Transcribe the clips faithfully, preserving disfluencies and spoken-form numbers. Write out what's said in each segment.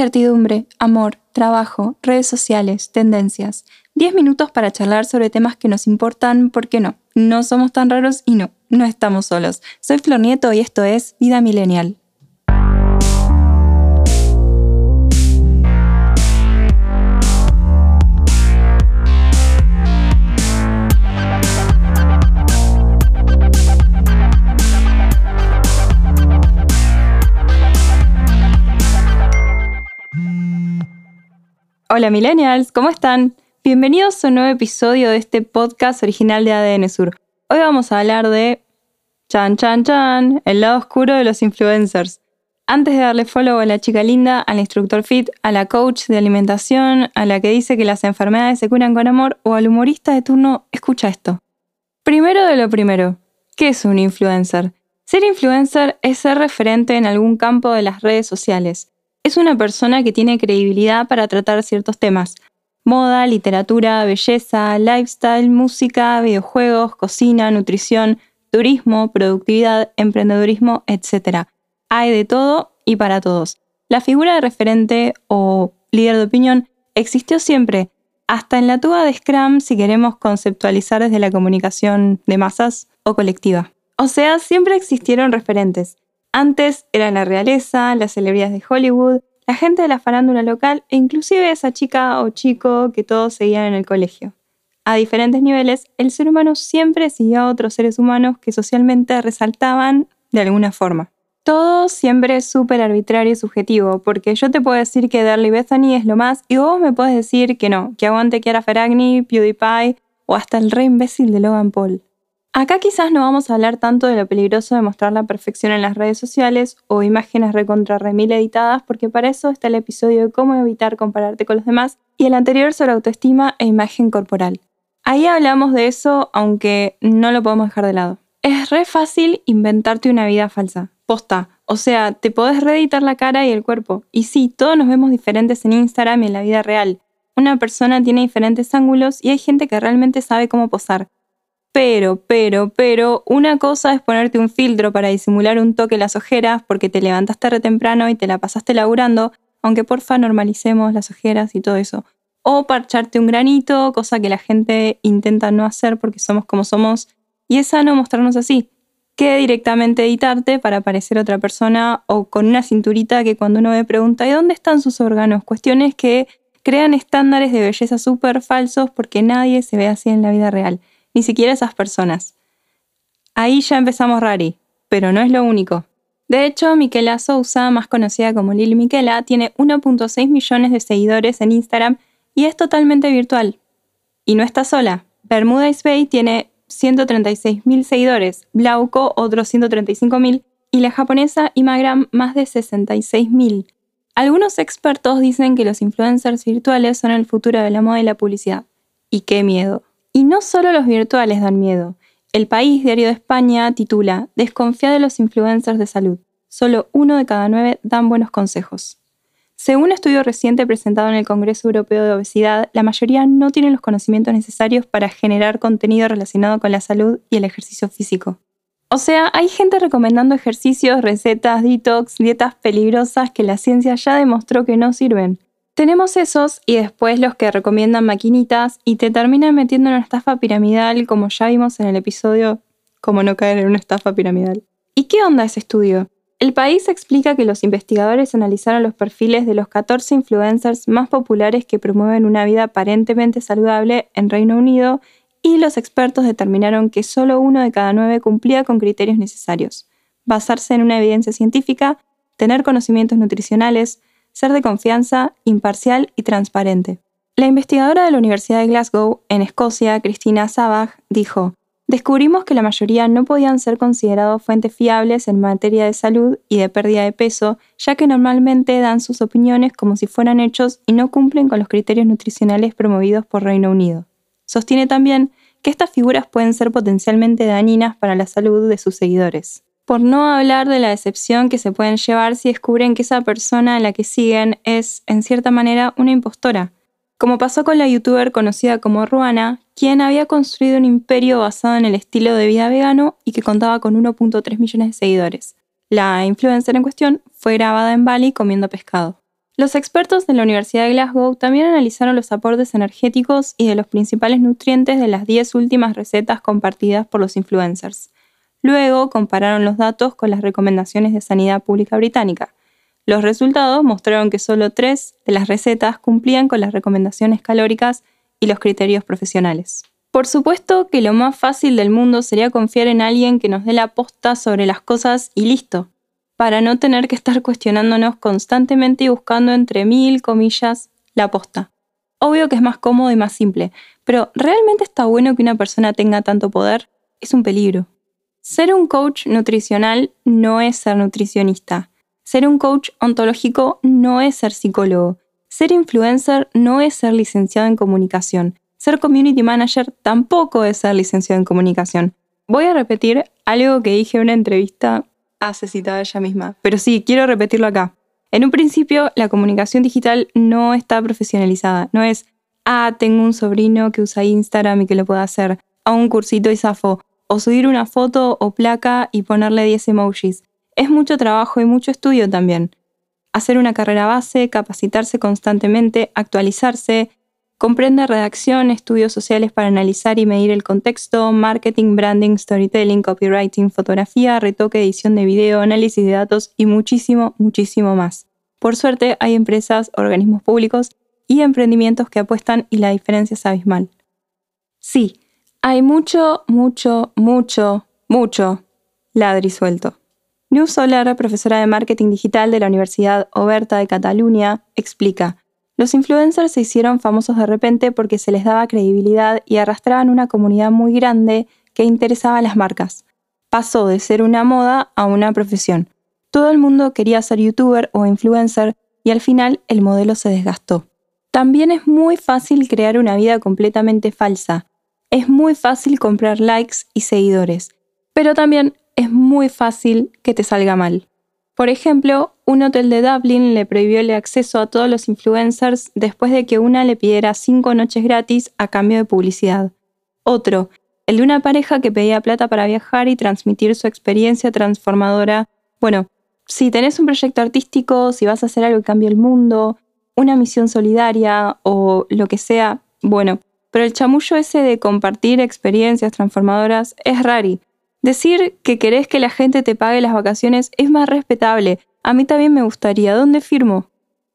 incertidumbre, amor, trabajo, redes sociales, tendencias. diez minutos para charlar sobre temas que nos importan, porque no, no somos tan raros y no, no estamos solos. Soy Flor Nieto y esto es Vida Milenial. Hola Millennials, ¿cómo están? Bienvenidos a un nuevo episodio de este podcast original de A D N Sur. Hoy vamos a hablar de... Chan, chan, chan, el lado oscuro de los influencers. Antes de darle follow a la chica linda, al instructor fit, a la coach de alimentación, a la que dice que las enfermedades se curan con amor o al humorista de turno, escucha esto. Primero de lo primero, ¿qué es un influencer? Ser influencer es ser referente en algún campo de las redes sociales. Es una persona que tiene credibilidad para tratar ciertos temas. Moda, literatura, belleza, lifestyle, música, videojuegos, cocina, nutrición, turismo, productividad, emprendedurismo, etcétera. Hay de todo y para todos. La figura de referente o líder de opinión existió siempre, hasta en la tuba de Scrum si queremos conceptualizar desde la comunicación de masas o colectiva. O sea, siempre existieron referentes. Antes era la realeza, las celebridades de Hollywood, la gente de la farándula local e inclusive esa chica o chico que todos seguían en el colegio. A diferentes niveles, el ser humano siempre siguió a otros seres humanos que socialmente resaltaban de alguna forma. Todo siempre es súper arbitrario y subjetivo, porque yo te puedo decir que Darlie Bethany es lo más y vos me podés decir que no, que aguante Chiara Ferragni, PewDiePie o hasta el re imbécil de Logan Paul. Acá quizás no vamos a hablar tanto de lo peligroso de mostrar la perfección en las redes sociales o imágenes recontra remil editadas, porque para eso está el episodio de cómo evitar compararte con los demás y el anterior sobre autoestima e imagen corporal. Ahí hablamos de eso, aunque no lo podemos dejar de lado. Es re fácil inventarte una vida falsa, posta. O sea, te podés reeditar la cara y el cuerpo. Y sí, todos nos vemos diferentes en Instagram y en la vida real. Una persona tiene diferentes ángulos y hay gente que realmente sabe cómo posar. Pero, pero, pero, una cosa es ponerte un filtro para disimular un toque las ojeras porque te levantaste re temprano y te la pasaste laburando, aunque porfa normalicemos las ojeras y todo eso. O parcharte un granito, cosa que la gente intenta no hacer porque somos como somos, y es sano mostrarnos así, que directamente editarte para parecer otra persona o con una cinturita que cuando uno ve pregunta ¿y dónde están sus órganos? Cuestiones que crean estándares de belleza súper falsos porque nadie se ve así en la vida real. Ni siquiera esas personas. Ahí ya empezamos rari, pero no es lo único. De hecho, Miquela Sousa, más conocida como Lili Miquela, tiene uno punto seis millones de seguidores en Instagram y es totalmente virtual. Y no está sola. Bermuda Space tiene ciento treinta y seis mil seguidores, Blauco otros ciento treinta y cinco mil y la japonesa Imagram más de sesenta y seis mil. Algunos expertos dicen que los influencers virtuales son el futuro de la moda y la publicidad. Y qué miedo. Y no solo los virtuales dan miedo. El País, diario de España, titula «Desconfía de los influencers de salud. Solo uno de cada nueve dan buenos consejos». Según un estudio reciente presentado en el Congreso Europeo de Obesidad, la mayoría no tienen los conocimientos necesarios para generar contenido relacionado con la salud y el ejercicio físico. O sea, hay gente recomendando ejercicios, recetas, detox, dietas peligrosas que la ciencia ya demostró que no sirven. Tenemos esos y después los que recomiendan maquinitas y te terminan metiendo en una estafa piramidal como ya vimos en el episodio Cómo no caer en una estafa piramidal. ¿Y qué onda ese estudio? El País explica que los investigadores analizaron los perfiles de los catorce influencers más populares que promueven una vida aparentemente saludable en Reino Unido y los expertos determinaron que solo uno de cada nueve cumplía con criterios necesarios. Basarse en una evidencia científica, tener conocimientos nutricionales, ser de confianza, imparcial y transparente. La investigadora de la Universidad de Glasgow, en Escocia, Cristina Savage, dijo: «Descubrimos que la mayoría no podían ser considerados fuentes fiables en materia de salud y de pérdida de peso, ya que normalmente dan sus opiniones como si fueran hechos y no cumplen con los criterios nutricionales promovidos por Reino Unido». Sostiene también que estas figuras pueden ser potencialmente dañinas para la salud de sus seguidores. Por no hablar de la decepción que se pueden llevar si descubren que esa persona a la que siguen es, en cierta manera, una impostora. Como pasó con la youtuber conocida como Ruana, quien había construido un imperio basado en el estilo de vida vegano y que contaba con uno punto tres millones de seguidores. La influencer en cuestión fue grabada en Bali comiendo pescado. Los expertos de la Universidad de Glasgow también analizaron los aportes energéticos y de los principales nutrientes de las diez últimas recetas compartidas por los influencers. Luego compararon los datos con las recomendaciones de Sanidad Pública Británica. Los resultados mostraron que solo tres de las recetas cumplían con las recomendaciones calóricas y los criterios profesionales. Por supuesto que lo más fácil del mundo sería confiar en alguien que nos dé la posta sobre las cosas y listo, para no tener que estar cuestionándonos constantemente y buscando entre mil comillas la posta. Obvio que es más cómodo y más simple, pero ¿realmente está bueno que una persona tenga tanto poder? Es un peligro. Ser un coach nutricional no es ser nutricionista. Ser un coach ontológico no es ser psicólogo. Ser influencer no es ser licenciado en comunicación. Ser community manager tampoco es ser licenciado en comunicación. Voy a repetir algo que dije en una entrevista, hace citada ella misma, pero sí, quiero repetirlo acá. En un principio, la comunicación digital no está profesionalizada. No es, ah, tengo un sobrino que usa Instagram y que lo puede hacer, a un cursito y zafo, o subir una foto o placa y ponerle diez emojis. Es mucho trabajo y mucho estudio también. Hacer una carrera base, capacitarse constantemente, actualizarse. Comprende redacción, estudios sociales para analizar y medir el contexto, marketing, branding, storytelling, copywriting, fotografía, retoque, edición de video, análisis de datos y muchísimo, muchísimo más. Por suerte, hay empresas, organismos públicos y emprendimientos que apuestan y la diferencia es abismal. Sí, hay mucho, mucho, mucho, mucho ladri suelto. New Solar, profesora de marketing digital de la Universidad Oberta de Cataluña, explica: los influencers se hicieron famosos de repente porque se les daba credibilidad y arrastraban una comunidad muy grande que interesaba a las marcas. Pasó de ser una moda a una profesión. Todo el mundo quería ser youtuber o influencer y al final el modelo se desgastó. También es muy fácil crear una vida completamente falsa. Es muy fácil comprar likes y seguidores. Pero también es muy fácil que te salga mal. Por ejemplo, un hotel de Dublin le prohibió el acceso a todos los influencers después de que una le pidiera cinco noches gratis a cambio de publicidad. Otro, el de una pareja que pedía plata para viajar y transmitir su experiencia transformadora. Bueno, si tenés un proyecto artístico, si vas a hacer algo que cambie el mundo, una misión solidaria o lo que sea, bueno. Pero el chamullo ese de compartir experiencias transformadoras es rari. Decir que querés que la gente te pague las vacaciones es más respetable. A mí también me gustaría. ¿Dónde firmo?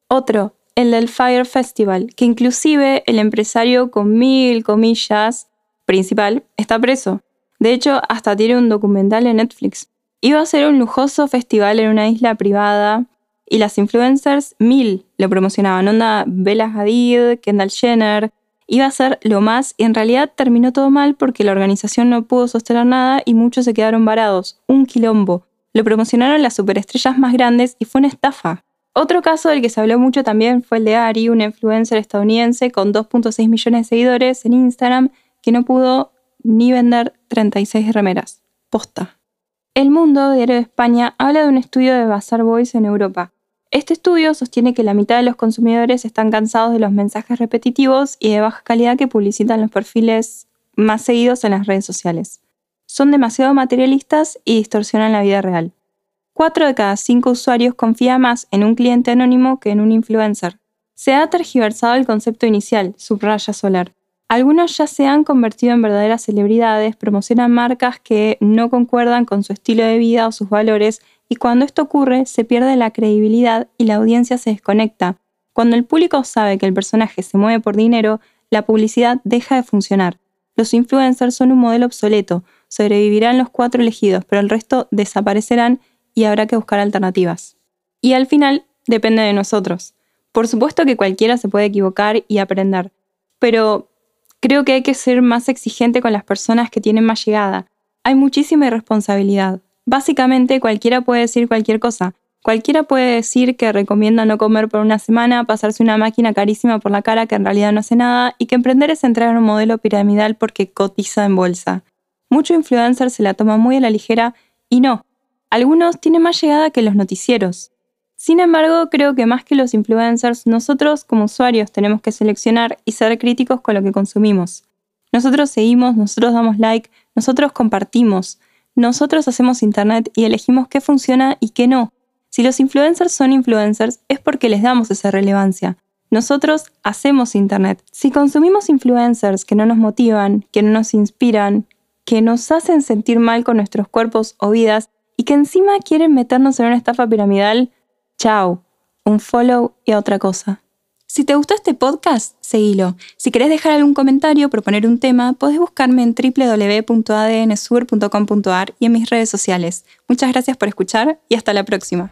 Otro, el del Fire Festival, que inclusive el empresario con mil comillas principal está preso. De hecho, hasta tiene un documental en Netflix. Iba a ser un lujoso festival en una isla privada y las influencers mil lo promocionaban. Onda Bella Hadid, Kendall Jenner. Iba a ser lo más y en realidad terminó todo mal porque la organización no pudo sostener nada y muchos se quedaron varados. Un quilombo. Lo promocionaron las superestrellas más grandes y fue una estafa. Otro caso del que se habló mucho también fue el de Ari, una influencer estadounidense con dos punto seis millones de seguidores en Instagram que no pudo ni vender treinta y seis remeras. Posta. El Mundo, diario de España, habla de un estudio de Bazaarvoice en Europa. Este estudio sostiene que la mitad de los consumidores están cansados de los mensajes repetitivos y de baja calidad que publicitan los perfiles más seguidos en las redes sociales. Son demasiado materialistas y distorsionan la vida real. Cuatro de cada cinco usuarios confía más en un cliente anónimo que en un influencer. Se ha tergiversado el concepto inicial, subraya Solar. Algunos ya se han convertido en verdaderas celebridades, promocionan marcas que no concuerdan con su estilo de vida o sus valores. Y cuando esto ocurre, se pierde la credibilidad y la audiencia se desconecta. Cuando el público sabe que el personaje se mueve por dinero, la publicidad deja de funcionar. Los influencers son un modelo obsoleto. Sobrevivirán los cuatro elegidos, pero el resto desaparecerán y habrá que buscar alternativas. Y al final, depende de nosotros. Por supuesto que cualquiera se puede equivocar y aprender, pero creo que hay que ser más exigente con las personas que tienen más llegada. Hay muchísima irresponsabilidad. Básicamente, cualquiera puede decir cualquier cosa. Cualquiera puede decir que recomienda no comer por una semana, pasarse una máquina carísima por la cara que en realidad no hace nada y que emprender es entrar en un modelo piramidal porque cotiza en bolsa. Muchos influencers se la toman muy a la ligera y no. Algunos tienen más llegada que los noticieros. Sin embargo, creo que más que los influencers, nosotros como usuarios tenemos que seleccionar y ser críticos con lo que consumimos. Nosotros seguimos, nosotros damos like, nosotros compartimos. Nosotros hacemos internet y elegimos qué funciona y qué no. Si los influencers son influencers es porque les damos esa relevancia. Nosotros hacemos internet. Si consumimos influencers que no nos motivan, que no nos inspiran, que nos hacen sentir mal con nuestros cuerpos o vidas y que encima quieren meternos en una estafa piramidal, chao, un follow y a otra cosa. Si te gustó este podcast, seguilo. Si querés dejar algún comentario o proponer un tema, podés buscarme en doble u doble u doble u punto a d n sur punto com punto a r y en mis redes sociales. Muchas gracias por escuchar y hasta la próxima.